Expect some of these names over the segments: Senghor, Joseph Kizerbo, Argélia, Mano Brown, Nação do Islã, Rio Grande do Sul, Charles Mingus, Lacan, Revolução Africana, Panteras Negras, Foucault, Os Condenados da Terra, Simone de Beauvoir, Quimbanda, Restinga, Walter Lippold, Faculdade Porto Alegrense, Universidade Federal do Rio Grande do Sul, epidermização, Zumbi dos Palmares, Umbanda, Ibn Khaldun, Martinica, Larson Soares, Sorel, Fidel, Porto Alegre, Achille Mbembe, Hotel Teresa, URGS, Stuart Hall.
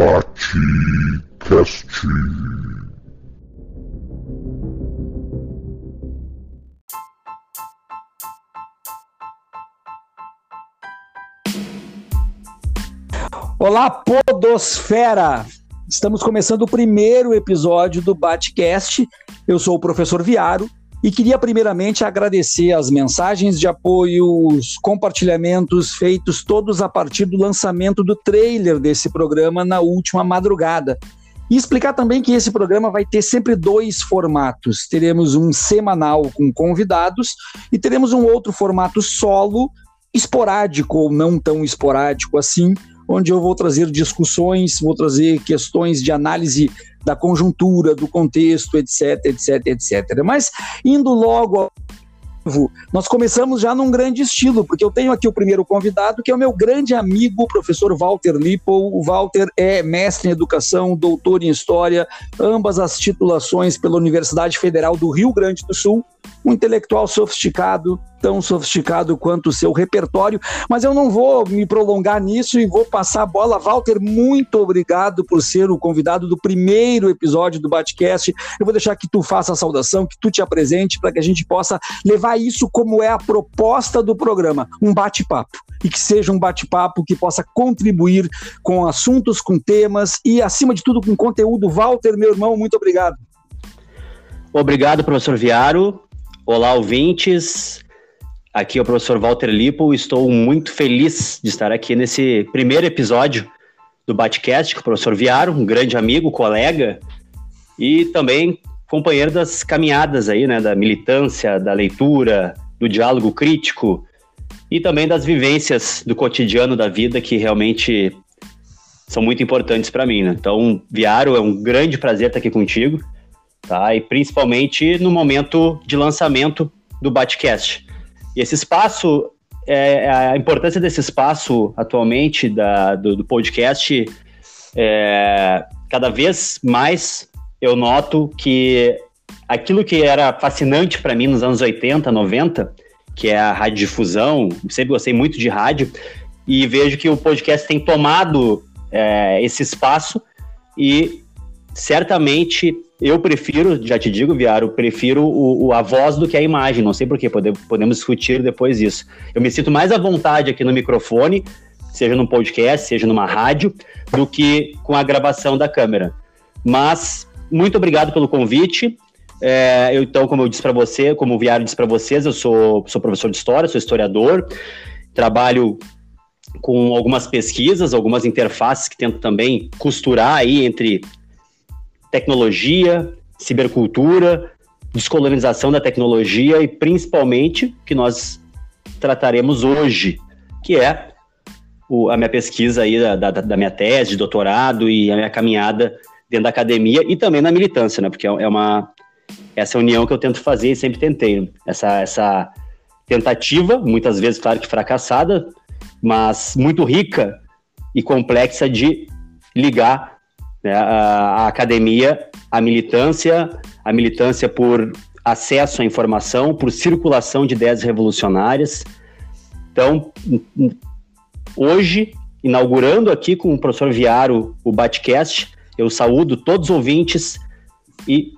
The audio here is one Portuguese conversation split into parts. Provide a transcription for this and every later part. BATCAST. Olá, Podosfera! Estamos começando o primeiro episódio do BATCAST. Eu sou o professor Viaro e queria primeiramente agradecer as mensagens de apoio, os compartilhamentos feitos todos a partir do lançamento do trailer desse programa na última madrugada. E explicar também que esse programa vai ter sempre dois formatos. Teremos um semanal com convidados e teremos um outro formato solo, esporádico ou não tão esporádico assim, onde eu vou trazer discussões, vou trazer questões de análise da conjuntura, do contexto, etc, etc, etc. Mas, indo logo ao vivo, nós começamos já num grande estilo, porque eu tenho aqui o primeiro convidado, que é o meu grande amigo, o professor Walter Lippold. O Walter é mestre em educação, doutor em história, ambas as titulações pela Universidade Federal do Rio Grande do Sul. Um intelectual sofisticado, tão sofisticado quanto o seu repertório, mas eu não vou me prolongar nisso e vou passar a bola. Walter, muito obrigado por ser o convidado do primeiro episódio do BATCAST. Eu vou deixar que tu faça a saudação, que tu te apresente, para que a gente possa levar isso como é a proposta do programa, um bate-papo, e que seja um bate-papo que possa contribuir com assuntos, com temas e, acima de tudo, com conteúdo. Walter, meu irmão, muito obrigado. Obrigado, professor Viaro. Olá, ouvintes. Aqui é o professor Walter Lippold. Estou muito feliz de estar aqui nesse primeiro episódio do BATCAST com o professor Viaro, um grande amigo, colega e também companheiro das caminhadas aí, né, da militância, da leitura, do diálogo crítico e também das vivências do cotidiano da vida que realmente são muito importantes para mim, né? Então, Viaro, é um grande prazer estar aqui contigo. Tá, e principalmente no momento de lançamento do BATCAST. E esse espaço, a importância desse espaço atualmente do podcast, cada vez mais eu noto que aquilo que era fascinante para mim nos anos 80, 90, que é a radiodifusão, sempre gostei muito de rádio, e vejo que o podcast tem tomado esse espaço e certamente... Eu prefiro, já te digo, Viaro, prefiro a voz do que a imagem. Não sei por quê, podemos discutir depois isso. Eu me sinto mais à vontade aqui no microfone, seja num podcast, seja numa rádio, do que com a gravação da câmera. Mas, muito obrigado pelo convite. Então, como eu disse para você, como o Viaro disse para vocês, eu sou professor de história, sou historiador, trabalho com algumas pesquisas, algumas interfaces que tento também costurar aí entre... tecnologia, cibercultura, descolonização da tecnologia e principalmente que nós trataremos hoje, que é a minha pesquisa aí da minha tese de doutorado e a minha caminhada dentro da academia e também na militância, né? Porque essa união que eu tento fazer e sempre tentei, né? Essa tentativa, muitas vezes, claro que fracassada, mas muito rica e complexa de ligar a academia, a militância por acesso à informação, por circulação de ideias revolucionárias. Então, hoje, inaugurando aqui com o professor Viaro o BATCAST, eu saúdo todos os ouvintes e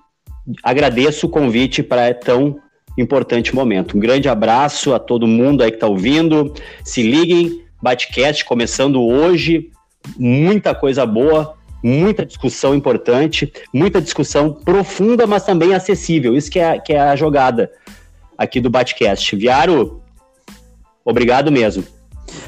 agradeço o convite para tão importante momento. Um grande abraço a todo mundo aí que está ouvindo. Se liguem, BATCAST começando hoje, muita coisa boa, muita discussão importante, muita discussão profunda, mas também acessível. Isso que é a jogada aqui do BATCAST. Viaro, obrigado mesmo.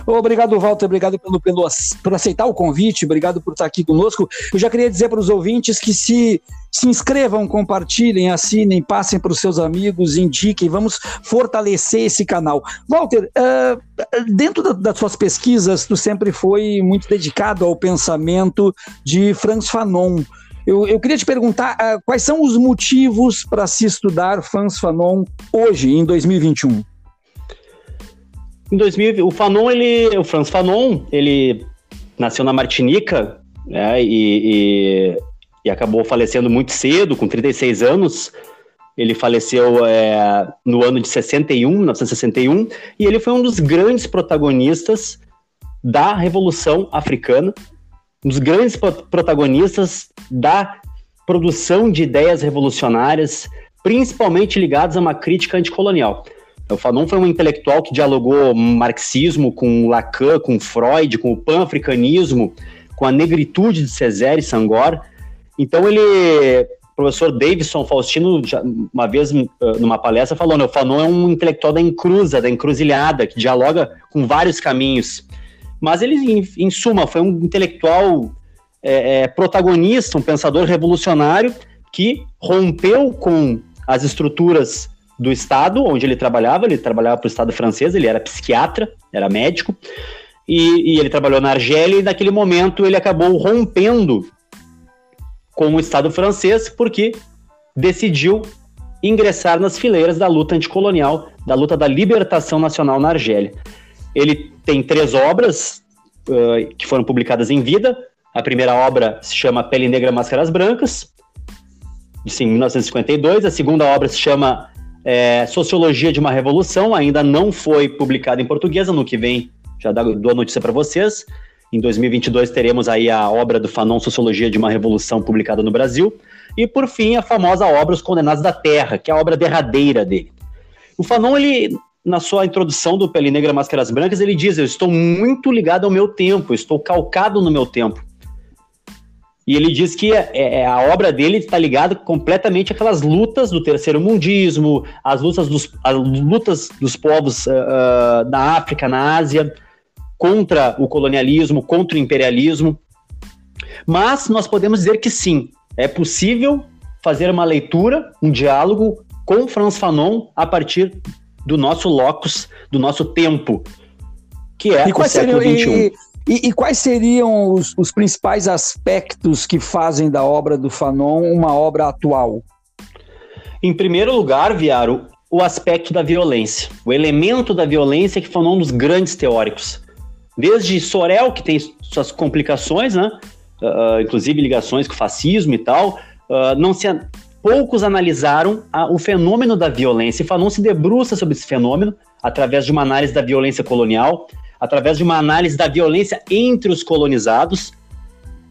Obrigado, Walter, obrigado por aceitar o convite, obrigado por estar aqui conosco. Eu já queria dizer para os ouvintes que se inscrevam, compartilhem, assinem, passem para os seus amigos, indiquem, vamos fortalecer esse canal. Walter, dentro das suas pesquisas, tu sempre foi muito dedicado ao pensamento de Frantz Fanon. Eu queria te perguntar quais são os motivos para se estudar Frantz Fanon hoje, em 2021? Em 2000, o Frantz Fanon, ele nasceu na Martinica, né, e acabou falecendo muito cedo, com 36 anos. Ele faleceu no ano de 1961, e ele foi um dos grandes protagonistas da Revolução Africana, um dos grandes protagonistas da produção de ideias revolucionárias, principalmente ligadas a uma crítica anticolonial. Então, Fanon foi um intelectual que dialogou marxismo com Lacan, com Freud, com o pan-africanismo, com a negritude de Césaire e Senghor. Então, ele, professor Deivison Faustino, uma vez numa palestra, falou: "Não, Fanon é um intelectual da encruza, da encruzilhada, que dialoga com vários caminhos." Mas ele, em suma, foi um intelectual protagonista, um pensador revolucionário que rompeu com as estruturas do Estado, onde ele trabalhava para o Estado francês, ele era psiquiatra, era médico, e ele trabalhou na Argélia, e naquele momento ele acabou rompendo com o Estado francês, porque decidiu ingressar nas fileiras da luta anticolonial, da luta da libertação nacional na Argélia. Ele tem 3 obras que foram publicadas em vida. A primeira obra se chama Pele Negra, Máscaras Brancas, de 1952. A segunda obra se chama Sociologia de uma Revolução, ainda não foi publicada em português, ano que vem já dou a notícia para vocês. Em 2022 teremos aí a obra do Fanon, Sociologia de uma Revolução, publicada no Brasil. E, por fim, a famosa obra Os Condenados da Terra, que é a obra derradeira dele. O Fanon, ele, na sua introdução do Pele Negra, Máscaras Brancas, ele diz: "Eu estou muito ligado ao meu tempo, estou calcado no meu tempo." E ele diz que a obra dele está ligada completamente àquelas lutas do terceiro mundismo, às lutas dos povos na África, na Ásia, contra o colonialismo, contra o imperialismo. Mas nós podemos dizer que sim, é possível fazer uma leitura, um diálogo com Frantz Fanon a partir do nosso locus, do nosso tempo, que é o século XXI. E quais seriam os principais aspectos que fazem da obra do Fanon uma obra atual? Em primeiro lugar, Viaro, o aspecto da violência. O elemento da violência que Fanon é um dos grandes teóricos. Desde Sorel, que tem suas complicações, né? Inclusive ligações com o fascismo e tal, poucos analisaram o fenômeno da violência. E Fanon se debruça sobre esse fenômeno através de uma análise da violência colonial, através de uma análise da violência entre os colonizados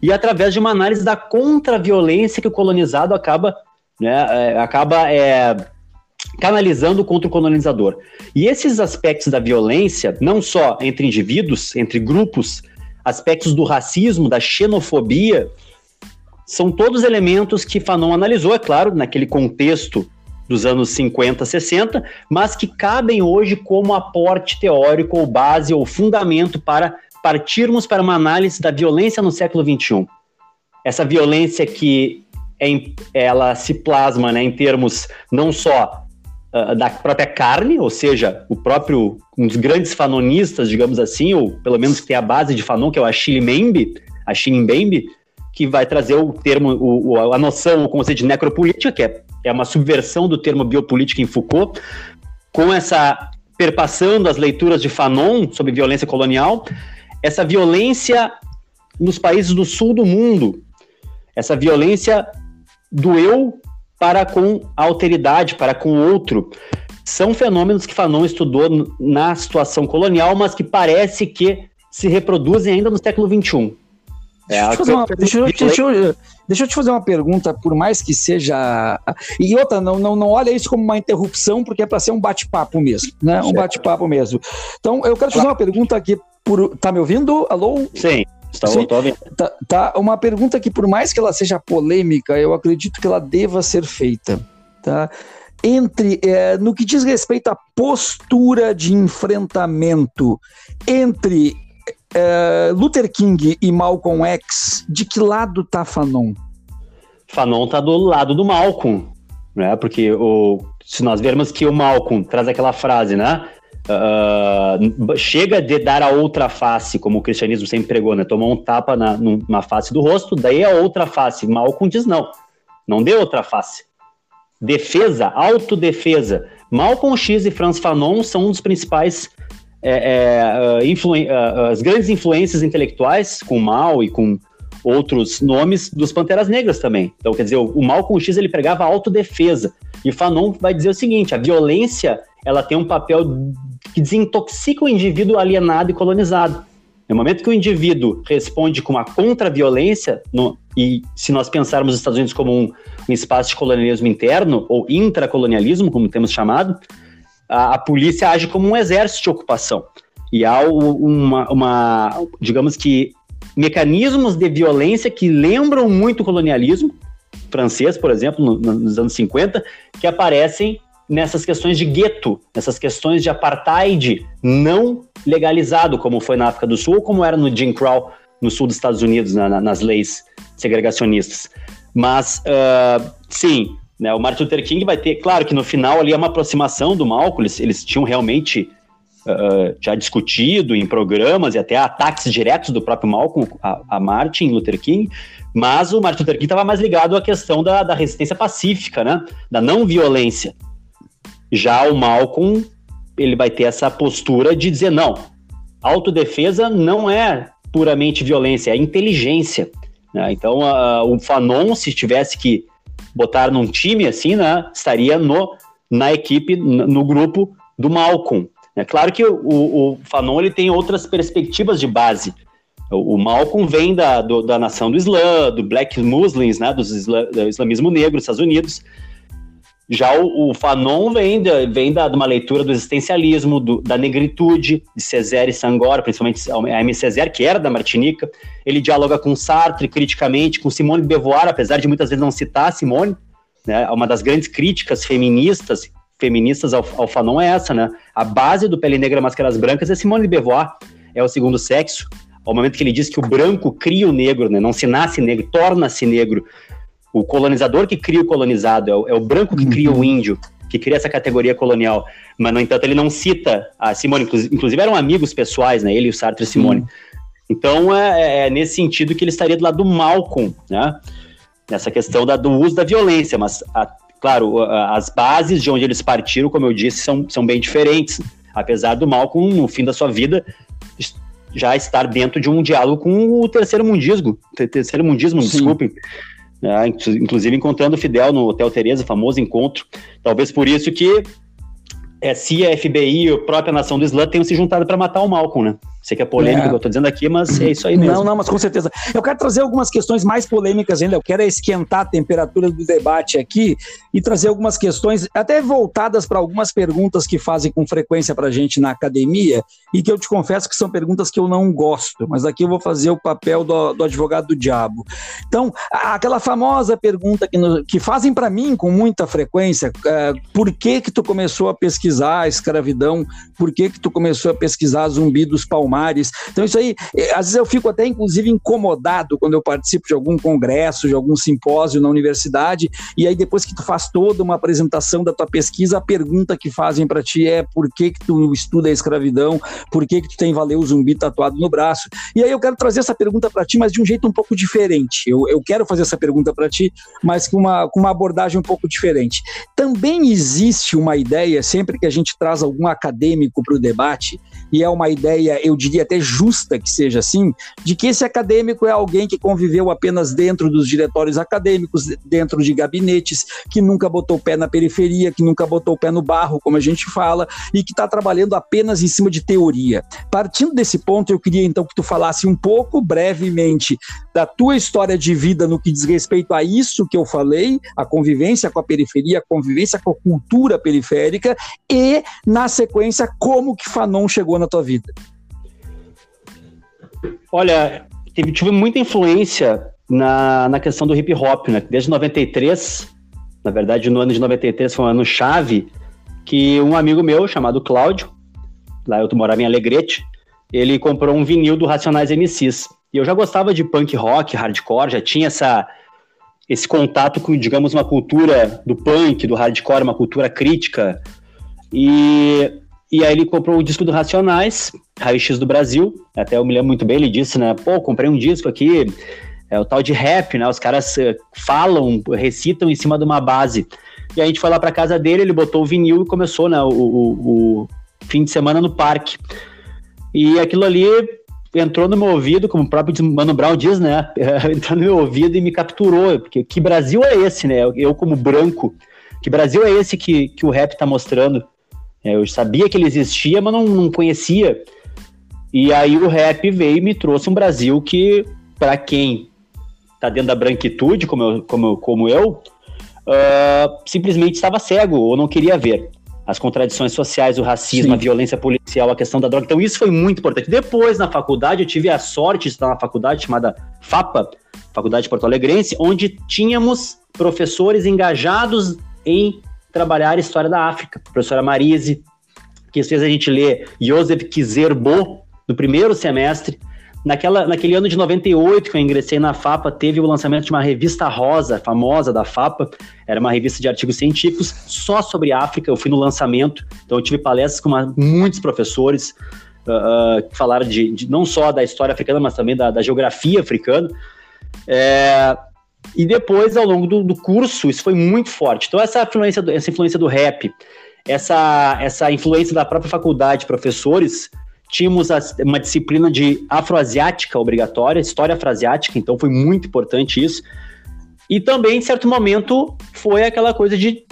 e através de uma análise da contra-violência que o colonizado acaba canalizando contra o colonizador. E esses aspectos da violência, não só entre indivíduos, entre grupos, aspectos do racismo, da xenofobia, são todos elementos que Fanon analisou, é claro, naquele contexto dos anos 50, 60, mas que cabem hoje como aporte teórico ou base ou fundamento para partirmos para uma análise da violência no século XXI. Essa violência que ela se plasma, né, em termos não só da própria carne, ou seja, um dos grandes fanonistas, digamos assim, ou pelo menos que tem a base de Fanon, que é o Achille Mbembe, que vai trazer o termo, a noção, o conceito de necropolítica, que é uma subversão do termo biopolítica em Foucault, com essa perpassando as leituras de Fanon sobre violência colonial, essa violência nos países do sul do mundo, essa violência do eu para com a alteridade, para com o outro, são fenômenos que Fanon estudou na situação colonial, mas que parece que se reproduzem ainda no século XXI. Deixa eu te fazer uma pergunta, por mais que seja... E outra, não olha isso como uma interrupção, porque é para ser um bate-papo mesmo, né? Um bate-papo mesmo. Então, eu quero te fazer uma pergunta aqui por... Tá me ouvindo? Alô? Sim. Tá, uma pergunta que, por mais que ela seja polêmica, eu acredito que ela deva ser feita, tá? No que diz respeito à postura de enfrentamento entre Luther King e Malcolm X, de que lado tá Fanon? Fanon tá do lado do Malcolm, né? Porque se nós vermos que o Malcolm traz aquela frase, né? Chega de dar a outra face, como o cristianismo sempre pregou, né? Tomou um tapa numa face do rosto, daí a outra face. Malcolm diz não dê outra face. Defesa, autodefesa. Malcolm X e Frantz Fanon são um dos principais as grandes influências intelectuais, com Mao e com outros nomes, dos Panteras Negras também. Então, quer dizer, o Malcolm X, ele pregava autodefesa, e Fanon vai dizer o seguinte: a violência, ela tem um papel que desintoxica o indivíduo alienado e colonizado. No momento que o indivíduo responde com a contra-violência, e se nós pensarmos os Estados Unidos como um espaço de colonialismo interno, ou intracolonialismo, como temos chamado, a polícia age como um exército de ocupação. E há digamos que, mecanismos de violência que lembram muito o colonialismo francês, por exemplo, nos anos 50, que aparecem nessas questões de gueto, nessas questões de apartheid não legalizado, como foi na África do Sul, ou como era no Jim Crow, no sul dos Estados Unidos, nas leis segregacionistas. Mas, sim, né, o Martin Luther King vai ter... Claro que no final ali é uma aproximação do Malcolm, eles tinham realmente já discutido em programas e até ataques diretos do próprio Malcolm a Martin Luther King, mas o Martin Luther King estava mais ligado à questão da resistência pacífica, né, da não violência. Já o Malcolm, ele vai ter essa postura de dizer não, autodefesa não é puramente violência, é inteligência, né? Então, o Fanon, se tivesse que botar num time assim, né, estaria na equipe, no grupo do Malcolm. É claro que o Fanon, ele tem outras perspectivas de base. O Malcolm vem da Nação do Islã, do Black Muslims, né, do islamismo negro dos Estados Unidos. Já o Fanon vem de uma leitura do existencialismo, da negritude, de Césaire e Senghor, principalmente a M. Césaire, que era da Martinica. Ele dialoga com Sartre criticamente, com Simone de Beauvoir, apesar de muitas vezes não citar Simone, né? Uma das grandes críticas feministas ao Fanon é essa, né? A base do Pele Negra, Máscaras Brancas é Simone de Beauvoir, é o segundo sexo, ao momento que ele diz que o branco cria o negro, né? Não se nasce negro, torna-se negro. O colonizador que cria o colonizado, é o branco que cria o índio, que cria essa categoria colonial. Mas, no entanto, ele não cita a Simone. Inclusive, eram amigos pessoais, né? Ele, o Sartre e Simone. Então, é nesse sentido que ele estaria do lado do Malcolm, né? Nessa questão do uso da violência. Mas, claro, as bases de onde eles partiram, como eu disse, são bem diferentes. Apesar do Malcolm, no fim da sua vida, já estar dentro de um diálogo com o terceiro mundismo, desculpem. Inclusive encontrando o Fidel no Hotel Teresa, famoso encontro. Talvez por isso que a CIA, a FBI e a própria Nação do Islã tenham se juntado para matar o Malcolm, né? Sei que é polêmico o que eu estou dizendo aqui, mas é isso aí mesmo. Não, mas com certeza. Eu quero trazer algumas questões mais polêmicas ainda, eu quero esquentar a temperatura do debate aqui e trazer algumas questões até voltadas para algumas perguntas que fazem com frequência para a gente na academia e que eu te confesso que são perguntas que eu não gosto, mas aqui eu vou fazer o papel do advogado do diabo. Então, aquela famosa pergunta que fazem para mim com muita frequência, por que tu começou a pesquisar a escravidão, por que tu começou a pesquisar Zumbi dos Palmares? Então isso aí, às vezes eu fico até inclusive incomodado quando eu participo de algum congresso, de algum simpósio na universidade, e aí depois que tu faz toda uma apresentação da tua pesquisa, a pergunta que fazem para ti é por que tu estuda a escravidão, por que tu tem Valeu Zumbi tatuado no braço. E aí eu quero trazer essa pergunta para ti, mas de um jeito um pouco diferente. Eu quero fazer essa pergunta para ti, mas com uma abordagem um pouco diferente. Também existe uma ideia, sempre que a gente traz algum acadêmico para o debate, e é uma ideia, eu diria até justa que seja assim, de que esse acadêmico é alguém que conviveu apenas dentro dos diretórios acadêmicos, dentro de gabinetes, que nunca botou o pé na periferia, que nunca botou o pé no barro, como a gente fala, e que está trabalhando apenas em cima de teoria. Partindo desse ponto, eu queria então que tu falasse um pouco, brevemente, da tua história de vida no que diz respeito a isso que eu falei, a convivência com a periferia, a convivência com a cultura periférica, e, na sequência, como que Fanon chegou na tua vida. Olha, tive muita influência na questão do hip hop, né? Desde 93, na verdade no ano de 93 foi um ano chave, que um amigo meu chamado Cláudio, lá eu morava em Alegrete, ele comprou um vinil do Racionais MCs. E eu já gostava de punk rock, hardcore, já tinha esse contato com, digamos, uma cultura do punk, do hardcore, uma cultura crítica. E aí ele comprou o disco do Racionais, Raio-X do Brasil, até eu me lembro muito bem, ele disse, né, pô, comprei um disco aqui, é o tal de rap, né, os caras falam, recitam em cima de uma base. E a gente foi lá pra casa dele, ele botou o vinil e começou, né, o fim de semana no parque. E aquilo ali entrou no meu ouvido, como o próprio Mano Brown diz, né, entrou no meu ouvido e me capturou, porque que Brasil é esse, né, eu como branco, que Brasil é esse que o rap tá mostrando? Eu sabia que ele existia, mas não conhecia. E aí o rap veio e me trouxe um Brasil que, para quem tá dentro da branquitude, como eu, simplesmente estava cego ou não queria ver. As contradições sociais, o racismo, sim, a violência policial, a questão da droga. Então isso foi muito importante. Depois, na faculdade, eu tive a sorte de estar na faculdade chamada FAPA, Faculdade Porto Alegrense, onde tínhamos professores engajados em trabalhar a história da África. A professora Marise, que fez a gente ler Joseph Kizerbo, no primeiro semestre. Naquele ano de 98, que eu ingressei na FAPA, teve o lançamento de uma revista rosa, famosa da FAPA, era uma revista de artigos científicos só sobre África, eu fui no lançamento, então eu tive palestras com muitos professores que falaram de não só da história africana, mas também da geografia africana, e depois, ao longo do curso, isso foi muito forte. Então essa influência do rap, essa influência da própria faculdade, professores. Tínhamos uma disciplina de afroasiática obrigatória, história afroasiática, então foi muito importante isso. E também, em certo momento, foi aquela coisa de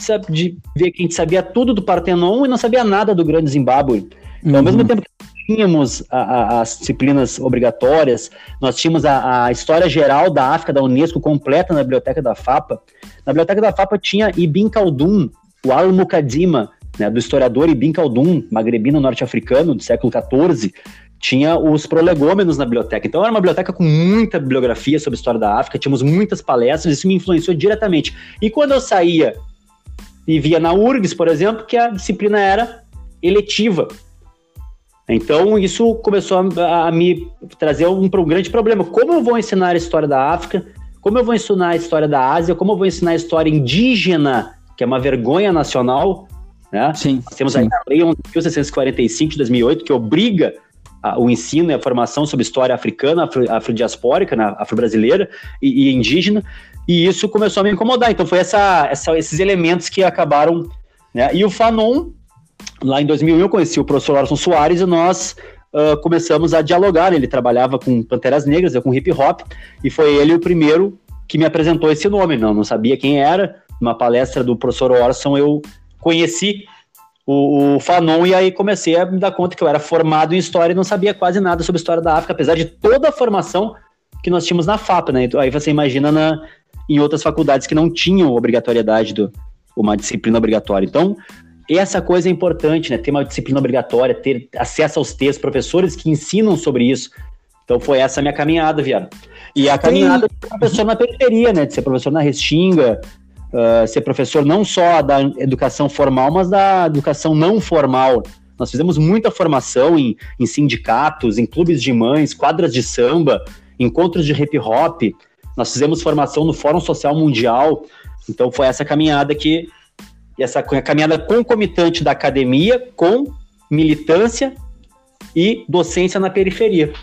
ver que a gente sabia tudo do Partenon e não sabia nada do Grande Zimbábue. Então, ao mesmo tempo que tínhamos as disciplinas obrigatórias, nós tínhamos a história geral da África, da Unesco, completa na biblioteca da FAPA. Na biblioteca da FAPA tinha Ibn Khaldun, o Al-Muqaddimah, né, do historiador Ibn Khaldun, magrebino norte-africano do século XIV, tinha os prolegômenos na biblioteca. Então era uma biblioteca com muita bibliografia sobre a história da África, tínhamos muitas palestras, isso me influenciou diretamente. E quando eu saía e via na URGS, por exemplo, que a disciplina era eletiva. Então isso começou a me trazer um grande problema. Como eu vou ensinar a história da África? Como eu vou ensinar a história da Ásia? Como eu vou ensinar a história indígena, que é uma vergonha nacional? Né? Sim, nós temos aí a Lei 11.645 de 2008, que obriga o ensino e a formação sobre história africana, afrodiaspórica, né, afro-brasileira e indígena, e isso começou a me incomodar. Então foi esses elementos que acabaram, né? E o Fanon, lá em 2001, eu conheci o professor Larson Soares e nós começamos a dialogar. Ele trabalhava com Panteras Negras, eu com hip-hop, e foi ele o primeiro que me apresentou esse nome. Não sabia quem era. Numa palestra do professor Orson, eu conheci o Fanon e aí comecei a me dar conta que eu era formado em história e não sabia quase nada sobre a história da África, apesar de toda a formação que nós tínhamos na FAP, né? Então, aí você imagina em outras faculdades que não tinham obrigatoriedade de uma disciplina obrigatória. Então, essa coisa é importante, né? Ter uma disciplina obrigatória, ter acesso aos textos, professores que ensinam sobre isso. Então, foi essa a minha caminhada, Viana. E a caminhada de professor na periferia, né? De ser professor na Restinga, ser professor não só da educação formal, mas da educação não formal. Nós fizemos muita formação em sindicatos, em clubes de mães, quadras de samba, encontros de hip-hop. Nós fizemos formação no Fórum Social Mundial. Então foi essa caminhada essa caminhada concomitante da academia com militância e docência na periferia.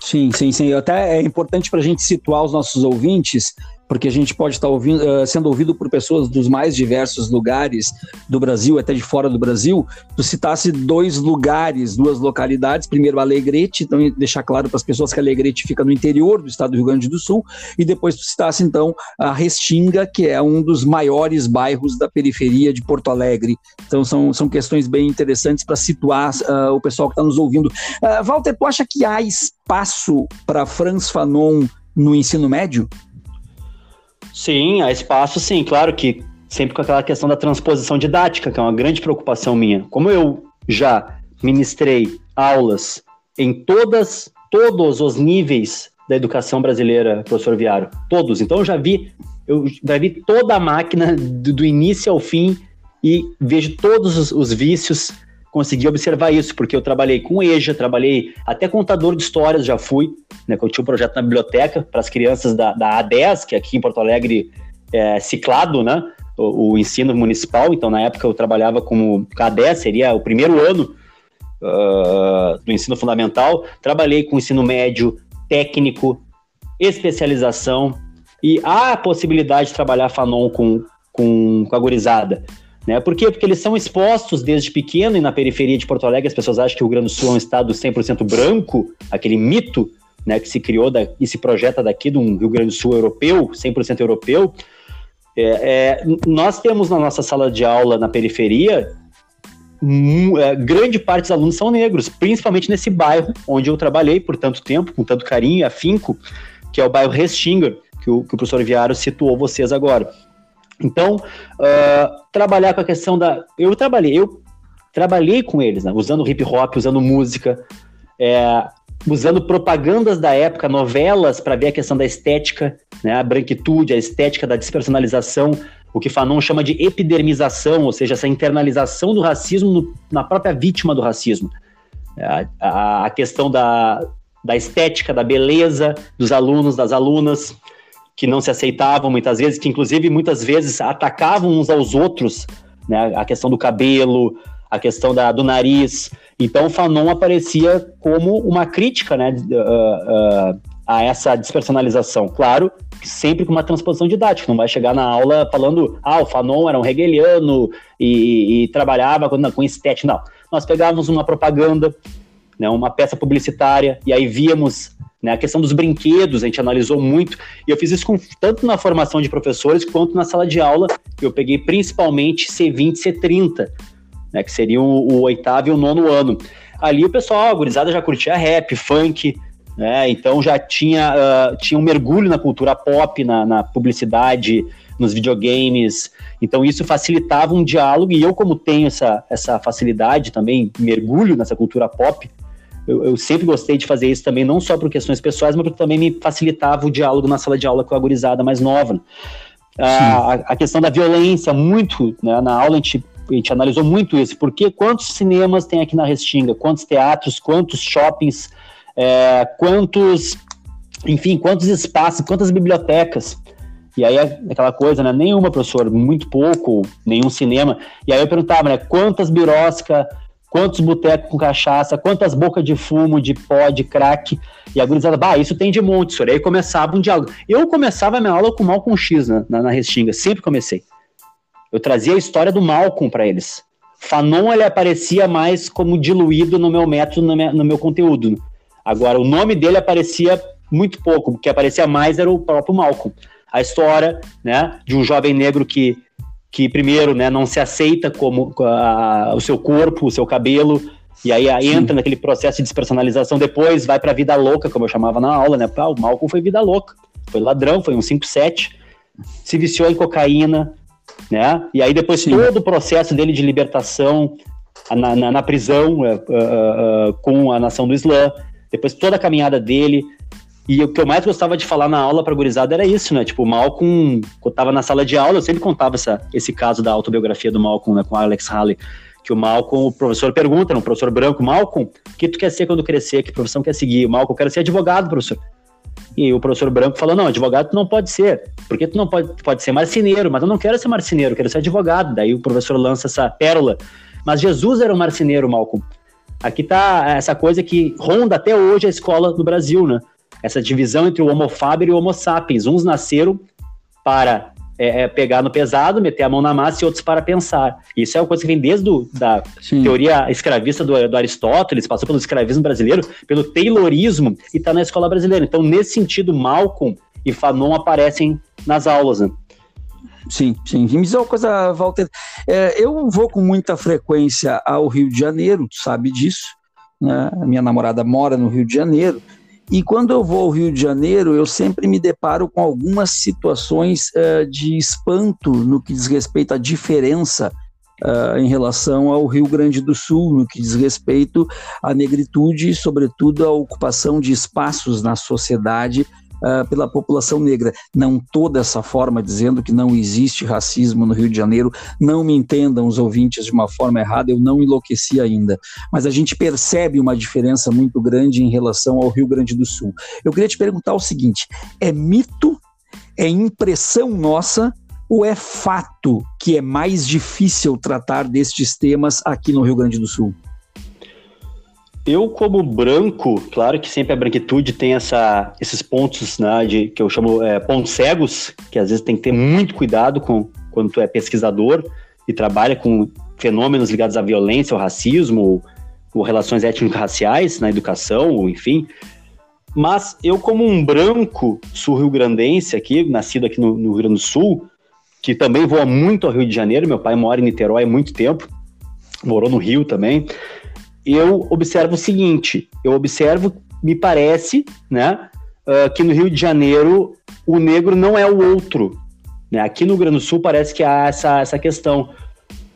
Sim, sim, sim. Até é importante para a gente situar os nossos ouvintes, porque a gente pode estar sendo ouvido por pessoas dos mais diversos lugares do Brasil, até de fora do Brasil. Tu citasse dois lugares, duas localidades, primeiro Alegrete, então deixar claro para as pessoas que Alegrete fica no interior do estado do Rio Grande do Sul, e depois tu citasse então a Restinga, que é um dos maiores bairros da periferia de Porto Alegre. Então são questões bem interessantes para situar o pessoal que está nos ouvindo. Walter, tu acha que há espaço para Franz Fanon no ensino médio? Sim, há espaço, sim, claro que sempre com aquela questão da transposição didática, que é uma grande preocupação minha. Como eu já ministrei aulas em todos os níveis da educação brasileira, professor Viaro, todos, então eu já vi toda a máquina do início ao fim e vejo todos os vícios, consegui observar isso, porque eu trabalhei com EJA, trabalhei até contador de histórias, já fui, né, que eu tinha um projeto na biblioteca para as crianças da A10, que aqui em Porto Alegre é ciclado, né, o ensino municipal, então na época eu trabalhava como A10, seria o primeiro ano do ensino fundamental, trabalhei com ensino médio, técnico, especialização, e há a possibilidade de trabalhar Fanon com a gurizada. Né? Por quê? Porque eles são expostos desde pequeno, e na periferia de Porto Alegre as pessoas acham que o Rio Grande do Sul é um estado 100% branco, aquele mito, né, que se criou e se projeta daqui de um Rio Grande do Sul europeu, 100% europeu. Nós temos na nossa sala de aula na periferia grande parte dos alunos são negros, principalmente nesse bairro onde eu trabalhei por tanto tempo, com tanto carinho e afinco, que é o bairro Restinga, que o professor Viaro situou vocês agora. Então, trabalhar com a questão da... Eu trabalhei com eles, né? Usando hip-hop, usando música, usando propagandas da época, novelas, para ver a questão da estética, né? A branquitude, a estética da despersonalização, o que Fanon chama de epidermização, ou seja, essa internalização do racismo na própria vítima do racismo. A questão da estética, da beleza dos alunos, das alunas, que não se aceitavam muitas vezes, que inclusive muitas vezes atacavam uns aos outros, né? A questão do cabelo, a questão do nariz. Então, Fanon aparecia como uma crítica, né, a essa despersonalização. Claro, sempre com uma transposição didática. Não vai chegar na aula falando, o Fanon era um hegeliano e trabalhava com estética. Não, nós pegávamos uma propaganda, né, uma peça publicitária, e aí víamos, né, a questão dos brinquedos, a gente analisou muito, e eu fiz isso tanto na formação de professores quanto na sala de aula. Eu peguei principalmente C20 e C30, né, que seria o oitavo e o nono ano. Ali o pessoal, a gurizada, já curtia rap, funk, né, então já tinha um mergulho na cultura pop, na publicidade, nos videogames. Então isso facilitava um diálogo, e eu, como tenho essa facilidade também, mergulho nessa cultura pop, eu sempre gostei de fazer isso também, não só por questões pessoais, mas porque também me facilitava o diálogo na sala de aula com a gurizada mais nova. A questão da violência, muito, né, na aula a gente analisou muito isso, porque quantos cinemas tem aqui na Restinga, quantos teatros, quantos shoppings, quantos espaços, quantas bibliotecas. E aí aquela coisa, né, nenhuma, professor, muito pouco, nenhum cinema. E aí eu perguntava, né, quantas birosca, quantos botecos com cachaça, quantas bocas de fumo, de pó, de crack. E a gurizada, isso tem de monte, senhor. E aí começava um diálogo. Eu começava a minha aula com Malcolm X na Restinga, sempre comecei. Eu trazia a história do Malcolm para eles. Fanon, ele aparecia mais como diluído no meu método, no meu conteúdo. Agora, o nome dele aparecia muito pouco, o que aparecia mais era o próprio Malcolm. A história, né, de um jovem negro que primeiro, né, não se aceita como o seu corpo, o seu cabelo, e aí entra naquele processo de despersonalização, depois vai para a vida louca, como eu chamava na aula, né? O Malcolm foi vida louca, foi ladrão, foi um 5-7, se viciou em cocaína, né? E aí depois todo o processo dele de libertação na prisão com a Nação do Islã, depois toda a caminhada dele. E o que eu mais gostava de falar na aula pra gurizada era isso, né? Tipo, o Malcolm, quando tava na sala de aula, eu sempre contava esse caso da autobiografia do Malcolm, né, com o Alex Haley, que o Malcolm, o professor pergunta, um professor branco, Malcolm, o que tu quer ser quando crescer? Que profissão quer seguir? O Malcolm, eu quero ser advogado, professor. E o professor branco falou, não, advogado tu não pode ser, porque tu não pode ser marceneiro, mas eu não quero ser marceneiro, eu quero ser advogado. Daí o professor lança essa pérola, mas Jesus era um marceneiro, Malcolm. Aqui tá essa coisa que ronda até hoje a escola no Brasil, né? Essa divisão entre o homo faber e o homo sapiens. Uns nasceram para pegar no pesado, meter a mão na massa, e outros para pensar. Isso é uma coisa que vem desde da teoria escravista do Aristóteles, passou pelo escravismo brasileiro, pelo taylorismo, e está na escola brasileira. Então, nesse sentido, Malcolm e Fanon aparecem nas aulas, né? Sim. Me diz uma coisa, Walter. Eu vou com muita frequência ao Rio de Janeiro, tu sabe disso, né? A minha namorada mora no Rio de Janeiro. E quando eu vou ao Rio de Janeiro, eu sempre me deparo com algumas situações de espanto no que diz respeito à diferença em relação ao Rio Grande do Sul, no que diz respeito à negritude e, sobretudo, à ocupação de espaços na sociedade pela população negra. Não toda essa forma, dizendo que não existe racismo no Rio de Janeiro, não me entendam os ouvintes de uma forma errada, eu não enlouqueci ainda, mas a gente percebe uma diferença muito grande em relação ao Rio Grande do Sul. Eu queria te perguntar o seguinte, é mito, é impressão nossa, ou é fato que é mais difícil tratar destes temas aqui no Rio Grande do Sul? Eu, como branco, claro que sempre a branquitude tem esses pontos, né, que eu chamo pontos cegos, que às vezes tem que ter muito cuidado quando tu é pesquisador e trabalha com fenômenos ligados à violência, ao racismo, ou relações étnico-raciais na educação, ou enfim. Mas eu, como um branco sul-riograndense aqui, nascido aqui no Rio Grande do Sul, que também voa muito ao Rio de Janeiro, meu pai mora em Niterói há muito tempo, morou no Rio também, eu observo o seguinte, me parece, né, que no Rio de Janeiro o negro não é o outro, né? Aqui no Rio Grande do Sul parece que há essa questão.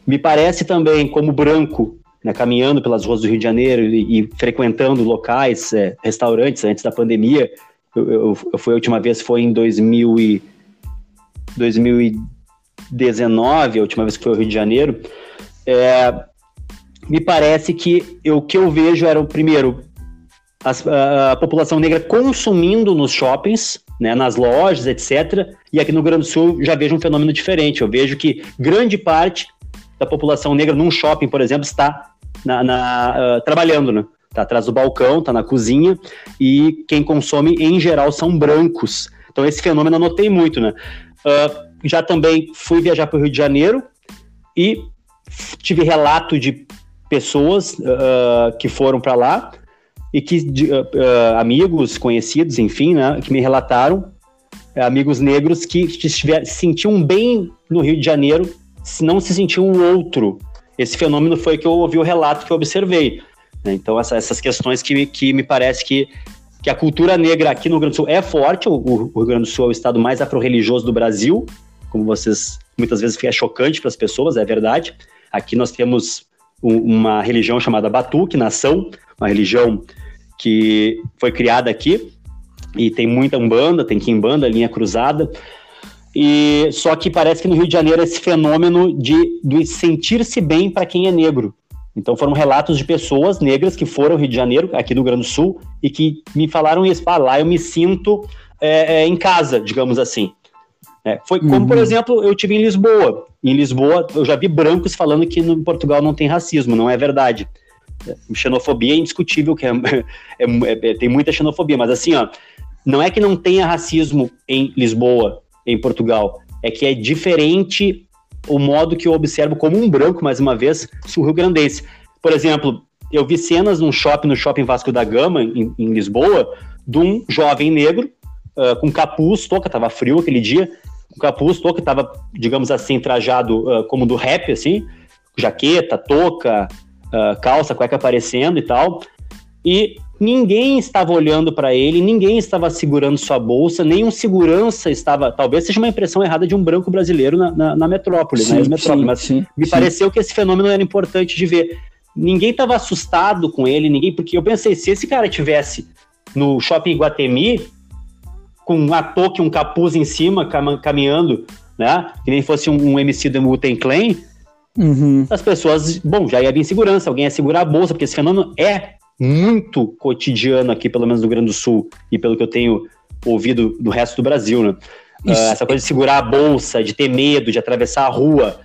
Me parece também como branco, né, caminhando pelas ruas do Rio de Janeiro e frequentando locais, restaurantes antes da pandemia. Eu fui a última vez, foi em 2019, a última vez que foi ao Rio de Janeiro. Me parece que o que eu vejo era, primeiro, a população negra consumindo nos shoppings, né, nas lojas, etc. E aqui no Rio Grande do Sul já vejo um fenômeno diferente. Eu vejo que grande parte da população negra num shopping, por exemplo, está trabalhando, né? Está atrás do balcão, está na cozinha, e quem consome, em geral, são brancos. Então, esse fenômeno eu notei muito, né? Já também fui viajar para o Rio de Janeiro e tive relato de pessoas que foram para lá e que amigos, conhecidos, enfim, né, que me relataram, amigos negros que se sentiam bem no Rio de Janeiro, não se sentiam o outro. Esse fenômeno foi que eu ouvi o relato, que eu observei. Então, essas questões que me parece que a cultura negra aqui no Rio Grande do Sul é forte. O Rio Grande do Sul é o estado mais afro-religioso do Brasil, como vocês muitas vezes é chocante para as pessoas, é verdade. Aqui nós temos uma religião chamada Batuque, Nação, uma religião que foi criada aqui, e tem muita umbanda, tem quimbanda, linha cruzada. E só que parece que no Rio de Janeiro é esse fenômeno de sentir-se bem para quem é negro. Então foram relatos de pessoas negras que foram ao Rio de Janeiro, aqui do Rio Grande do Sul, e que me falaram isso, lá eu me sinto em casa, digamos assim. Foi como, por exemplo, eu tive em Lisboa. Em Lisboa eu já vi brancos falando que no Portugal não tem racismo, não é verdade. Xenofobia é indiscutível, que tem muita xenofobia, mas assim, ó, não é que não tenha racismo em Lisboa, em Portugal, é que é diferente o modo que eu observo como um branco, mais uma vez, sul-rio-grandense. Por exemplo, eu vi cenas no shopping Vasco da Gama, em Lisboa, de um jovem negro com capuz, touca, estava frio aquele dia, com capuz, touca, estava, digamos assim, trajado como do rap, assim, jaqueta, touca, calça, cueca aparecendo e tal, e ninguém estava olhando para ele, ninguém estava segurando sua bolsa, nenhum segurança estava... Talvez seja uma impressão errada de um branco brasileiro na metrópole, sim, na ex-metrópole, sim, mas sim, me pareceu que esse fenômeno era importante de ver. Ninguém estava assustado com ele, porque eu pensei, se esse cara estivesse no shopping Iguatemi, com uma touca e um capuz em cima, caminhando, né, que nem fosse um MC do Wu-Tang Clan, as pessoas, já ia vir em segurança, alguém ia segurar a bolsa, porque esse fenômeno é muito cotidiano aqui, pelo menos no Rio Grande do Sul, e pelo que eu tenho ouvido do resto do Brasil, né? Essa coisa de segurar a bolsa, de ter medo, de atravessar a rua,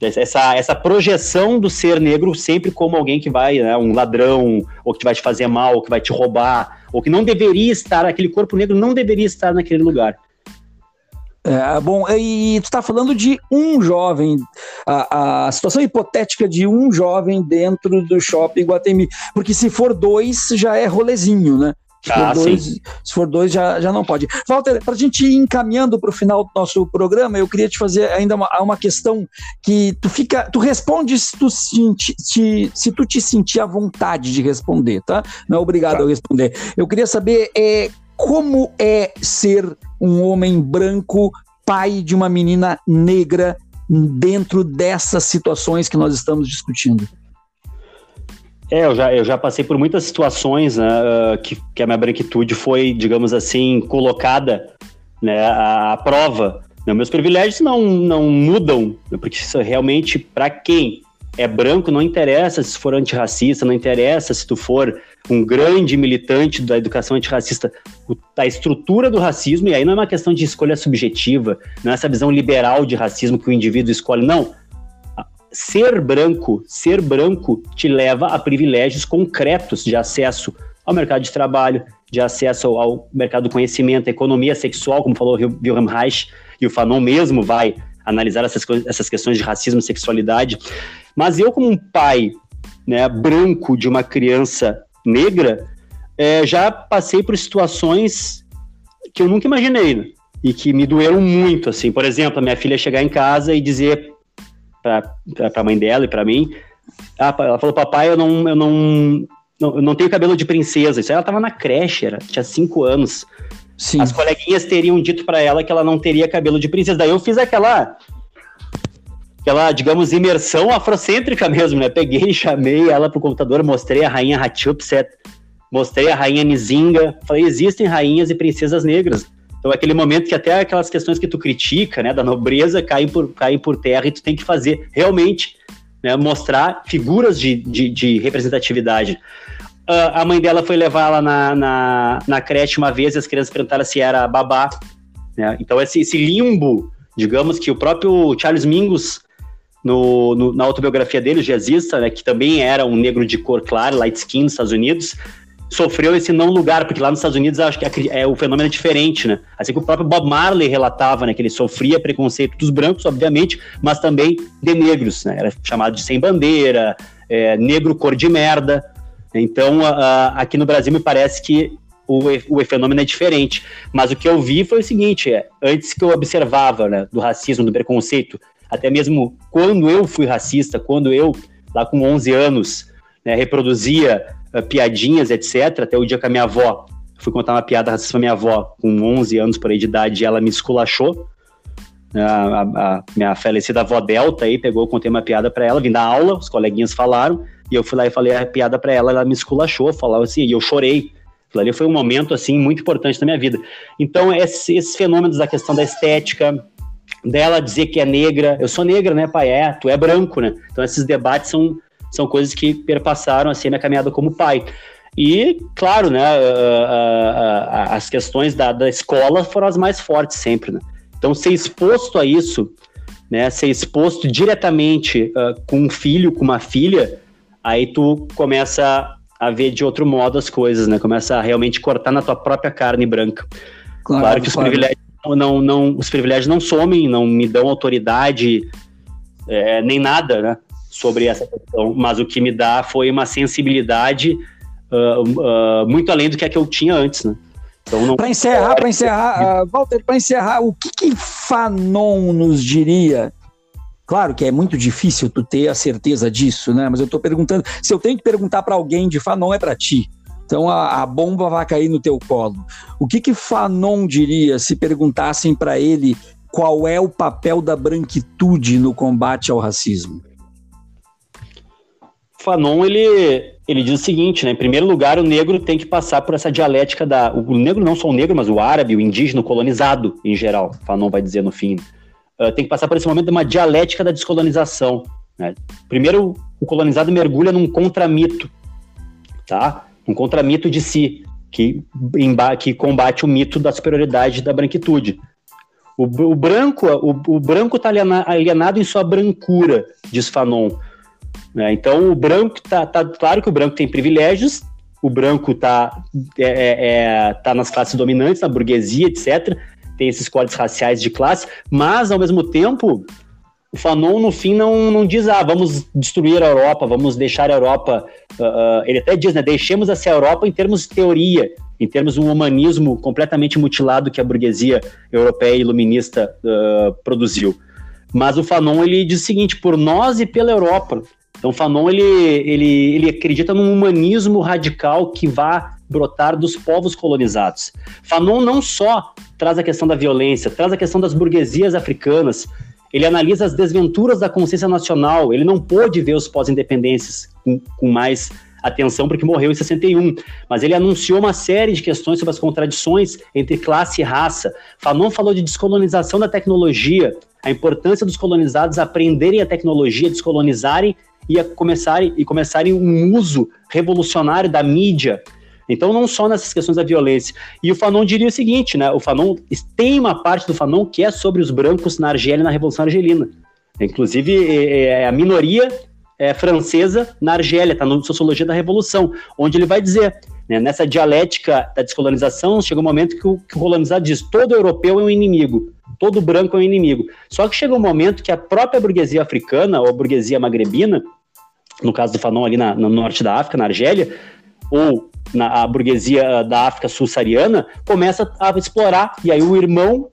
essa projeção do ser negro sempre como alguém que vai, né, um ladrão, ou que vai te fazer mal, ou que vai te roubar, ou que não deveria estar, aquele corpo negro não deveria estar naquele lugar. Bom, e tu está falando de um jovem, a situação hipotética de um jovem dentro do shopping Iguatemi, porque se for dois já é rolezinho, né? Se for dois já não pode. Walter, para a gente ir encaminhando para o final do nosso programa, eu queria te fazer ainda uma questão que tu responde se tu te sentir à vontade de responder, tá? Não é obrigado a responder. Eu queria saber como é ser um homem branco, pai de uma menina negra, dentro dessas situações que nós estamos discutindo? Eu já passei por muitas situações, né, que a minha branquitude foi, digamos assim, colocada, né, à prova. Meus privilégios não mudam, porque isso realmente, para quem é branco, não interessa se for antirracista, não interessa se tu for um grande militante da educação antirracista, a estrutura do racismo, e aí não é uma questão de escolha subjetiva, não é essa visão liberal de racismo que o indivíduo escolhe, não. Ser branco te leva a privilégios concretos de acesso ao mercado de trabalho, de acesso ao mercado do conhecimento, à economia sexual, como falou Wilhelm Reich, e o Fanon mesmo vai analisar essas questões de racismo e sexualidade. Mas eu, como um pai, né, branco de uma criança negra, já passei por situações que eu nunca imaginei, né, e que me doeram muito, assim. Por exemplo, a minha filha chegar em casa e dizer pra mãe dela e pra mim. Ela falou, papai, eu não tenho cabelo de princesa. Isso aí ela tava na creche, tinha 5 anos. Sim. As coleguinhas teriam dito pra ela que ela não teria cabelo de princesa. Daí eu fiz aquela, digamos, imersão afrocêntrica mesmo, né? Peguei e chamei ela pro computador, mostrei a rainha Hatshepsut, mostrei a rainha Nzinga, falei, existem rainhas e princesas negras. Então é aquele momento que até aquelas questões que tu critica, né, da nobreza, caem por terra e tu tem que fazer realmente, né, mostrar figuras de representatividade. A mãe dela foi levá-la na creche uma vez e as crianças perguntaram se era babá, né? Então esse limbo, digamos, que o próprio Charles Mingus, na autobiografia dele, o jazzista, né, que também era um negro de cor clara, light skin, nos Estados Unidos, sofreu esse não lugar, porque lá nos Estados Unidos acho que o fenômeno é diferente, né? Assim que o próprio Bob Marley relatava, né, que ele sofria preconceito dos brancos, obviamente, mas também de negros, né? Era chamado de sem bandeira, negro cor de merda. Então, aqui no Brasil me parece que o fenômeno é diferente. Mas o que eu vi foi o seguinte, antes que eu observava, né, do racismo, do preconceito, até mesmo quando eu fui racista, quando eu, lá com 11 anos, né, reproduzia piadinhas, etc., até o dia que a minha avó, fui contar uma piada racista pra minha avó, com 11 anos por aí de idade, ela me esculachou, a minha falecida avó Delta aí pegou, contei uma piada pra ela, vim dar aula, os coleguinhas falaram, e eu fui lá e falei a piada pra ela, ela me esculachou, falava assim, e eu chorei. Aquilo ali foi um momento, assim, muito importante na minha vida. Então, esses fenômenos da questão da estética, dela dizer que é negra, eu sou negra, né, pai? É, tu é branco, né? Então, esses debates são coisas que perpassaram, assim, a minha caminhada como pai. E, claro, né, as questões da escola foram as mais fortes sempre, né? Então, ser exposto a isso, né, ser exposto diretamente com um filho, com uma filha, aí tu começa a ver de outro modo as coisas, né? Começa a realmente cortar na tua própria carne branca. Claro que os privilégios não somem, não me dão autoridade nem nada, né, sobre essa questão, mas o que me dá foi uma sensibilidade muito além do que a que eu tinha antes, né? Então, não... Para encerrar, Walter, o que Fanon nos diria? Claro que é muito difícil tu ter a certeza disso, né? Mas eu estou perguntando, se eu tenho que perguntar para alguém de Fanon é para ti. Então a bomba vai cair no teu colo. O que Fanon diria se perguntassem para ele qual é o papel da branquitude no combate ao racismo? Fanon, ele diz o seguinte, né? Em primeiro lugar, o negro tem que passar por essa dialética o negro, não só o negro, mas o árabe, o indígena, o colonizado em geral, Fanon vai dizer no fim. Tem que passar por esse momento de uma dialética da descolonização, né? Primeiro, o colonizado mergulha num contramito, tá? Um contramito de si, que combate o mito da superioridade da branquitude. O branco está alienado em sua brancura, diz Fanon, né? Então, o branco tá claro que o branco tem privilégios, o branco tá nas classes dominantes, na burguesia, etc., tem esses códigos raciais de classe, mas, ao mesmo tempo, o Fanon, no fim, não diz, vamos destruir a Europa, vamos deixar a Europa... ele até diz, né, deixemos essa Europa em termos de teoria, em termos de um humanismo completamente mutilado que a burguesia europeia e iluminista produziu. Mas o Fanon, ele diz o seguinte, por nós e pela Europa. Então, o Fanon, ele acredita num humanismo radical que vá brotar dos povos colonizados. Fanon não só traz a questão da violência, traz a questão das burguesias africanas, ele analisa as desventuras da consciência nacional, ele não pôde ver os pós-independências com mais atenção porque morreu em 61, mas ele anunciou uma série de questões sobre as contradições entre classe e raça. Fanon falou de descolonização da tecnologia, a importância dos colonizados aprenderem a tecnologia, descolonizarem e começarem um uso revolucionário da mídia. Então, não só nessas questões da violência. E o Fanon diria o seguinte, né? O Fanon, tem uma parte do Fanon que é sobre os brancos na Argélia e na Revolução Argelina. Inclusive, a minoria francesa na Argélia, está no Sociologia da Revolução, onde ele vai dizer, né, nessa dialética da descolonização, chega um momento que o colonizado diz, todo europeu é um inimigo, todo branco é um inimigo. Só que chega um momento que a própria burguesia africana, ou a burguesia magrebina, no caso do Fanon ali no norte da África, na Argélia, ou a burguesia da África sul-saariana, começa a explorar, e aí o irmão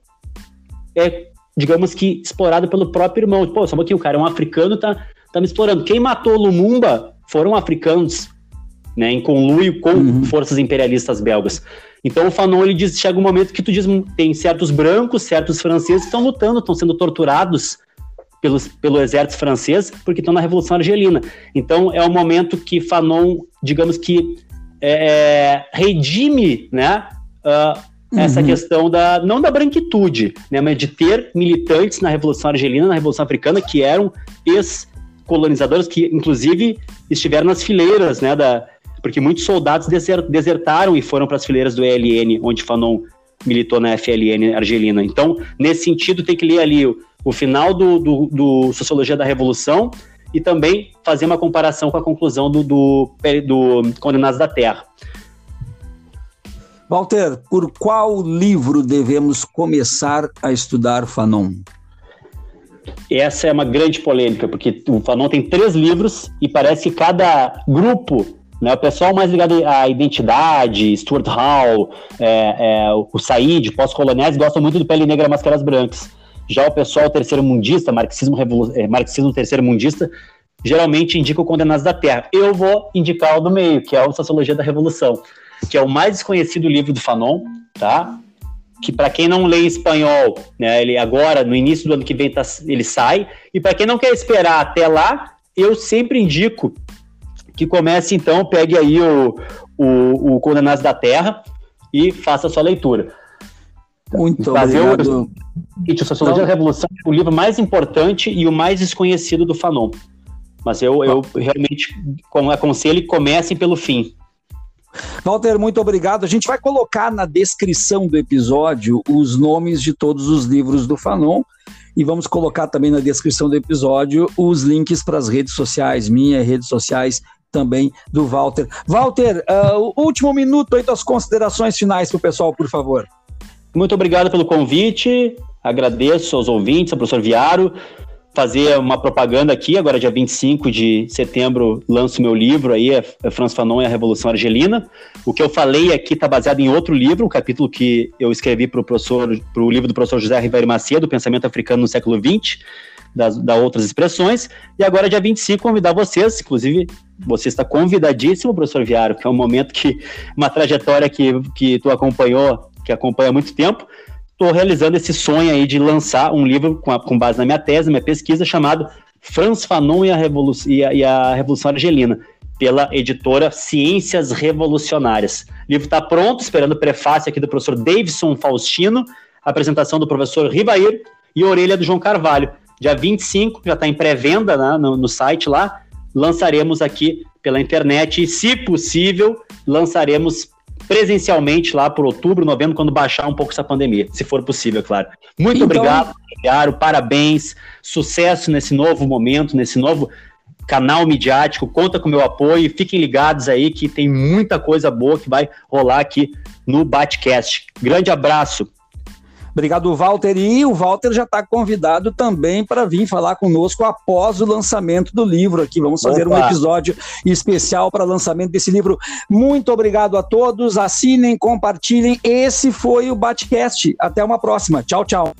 digamos que, explorado pelo próprio irmão. Pô, só aqui, o cara é um africano, tá me explorando. Quem matou Lumumba foram africanos, né, em conluio com forças imperialistas belgas. Então o Fanon, ele diz, chega um momento que tu diz, tem certos brancos, certos franceses que estão lutando, estão sendo torturados pelo exército francês, porque estão na Revolução Argelina. Então é um momento que Fanon, digamos que, redime, né, essa questão não da branquitude, né, mas de ter militantes na Revolução Argelina, na Revolução Africana, que eram ex-colonizadores, que inclusive estiveram nas fileiras, né, porque muitos soldados desertaram e foram para as fileiras do ELN, onde Fanon militou na FLN argelina. Então, nesse sentido, tem que ler ali o final do Sociologia da Revolução e também fazer uma comparação com a conclusão do Condenados da Terra. Walter, por qual livro devemos começar a estudar Fanon? Essa é uma grande polêmica, porque o Fanon tem 3 livros e parece que cada grupo, né, o pessoal mais ligado à identidade, Stuart Hall, o Said, pós-coloniais, gostam muito do Pele Negra, Máscaras Brancas. Já o pessoal terceiro-mundista, marxismo terceiro-mundista, geralmente indica o Condenados da Terra. Eu vou indicar o do meio, que é o Sociologia da Revolução, que é o mais desconhecido livro do Fanon, tá? Que para quem não lê em espanhol, né, ele agora, no início do ano que vem, ele sai. E para quem não quer esperar até lá, eu sempre indico que comece, então, pegue aí o Condenados da Terra e faça a sua leitura. Muito obrigado. Sociologia da Revolução é o livro mais importante e o mais desconhecido do Fanon. Mas eu realmente aconselho que comecem pelo fim. Walter, muito obrigado. A gente vai colocar na descrição do episódio os nomes de todos os livros do Fanon e vamos colocar também na descrição do episódio os links para as redes sociais, redes sociais também do Walter. Walter, último minuto aí das considerações finais para o pessoal, por favor. Muito obrigado pelo convite, agradeço aos ouvintes, ao professor Viaro. Fazer uma propaganda aqui, agora dia 25 de setembro lanço meu livro aí, Franz Fanon e a Revolução Argelina. O que eu falei aqui está baseado em outro livro, um capítulo que eu escrevi para o livro do professor José Ribeiro Macedo, Pensamento Africano no Século XX, da Outras Expressões. E agora dia 25 convidar vocês, inclusive você está convidadíssimo, professor Viaro, que é um momento que, uma trajetória que tu acompanhou, que acompanha há muito tempo. Estou realizando esse sonho aí de lançar um livro com base na minha tese, na minha pesquisa, chamado Franz Fanon e a Revolução Argelina, pela editora Ciências Revolucionárias. O livro está pronto, esperando o prefácio aqui do professor Deivison Faustino, a apresentação do professor Rivair e a orelha do João Carvalho. Dia 25, já está em pré-venda, né, no site lá, lançaremos aqui pela internet e, se possível, lançaremos presencialmente lá por outubro, novembro, quando baixar um pouco essa pandemia, se for possível, claro. Muito obrigado, Ricardo, parabéns, sucesso nesse novo momento, nesse novo canal midiático, conta com o meu apoio, fiquem ligados aí que tem muita coisa boa que vai rolar aqui no BATCAST. Grande abraço. Obrigado, Walter. E o Walter já está convidado também para vir falar conosco após o lançamento do livro aqui. Vamos fazer um episódio especial para o lançamento desse livro. Muito obrigado a todos. Assinem, compartilhem. Esse foi o BATCAST. Até uma próxima. Tchau, tchau.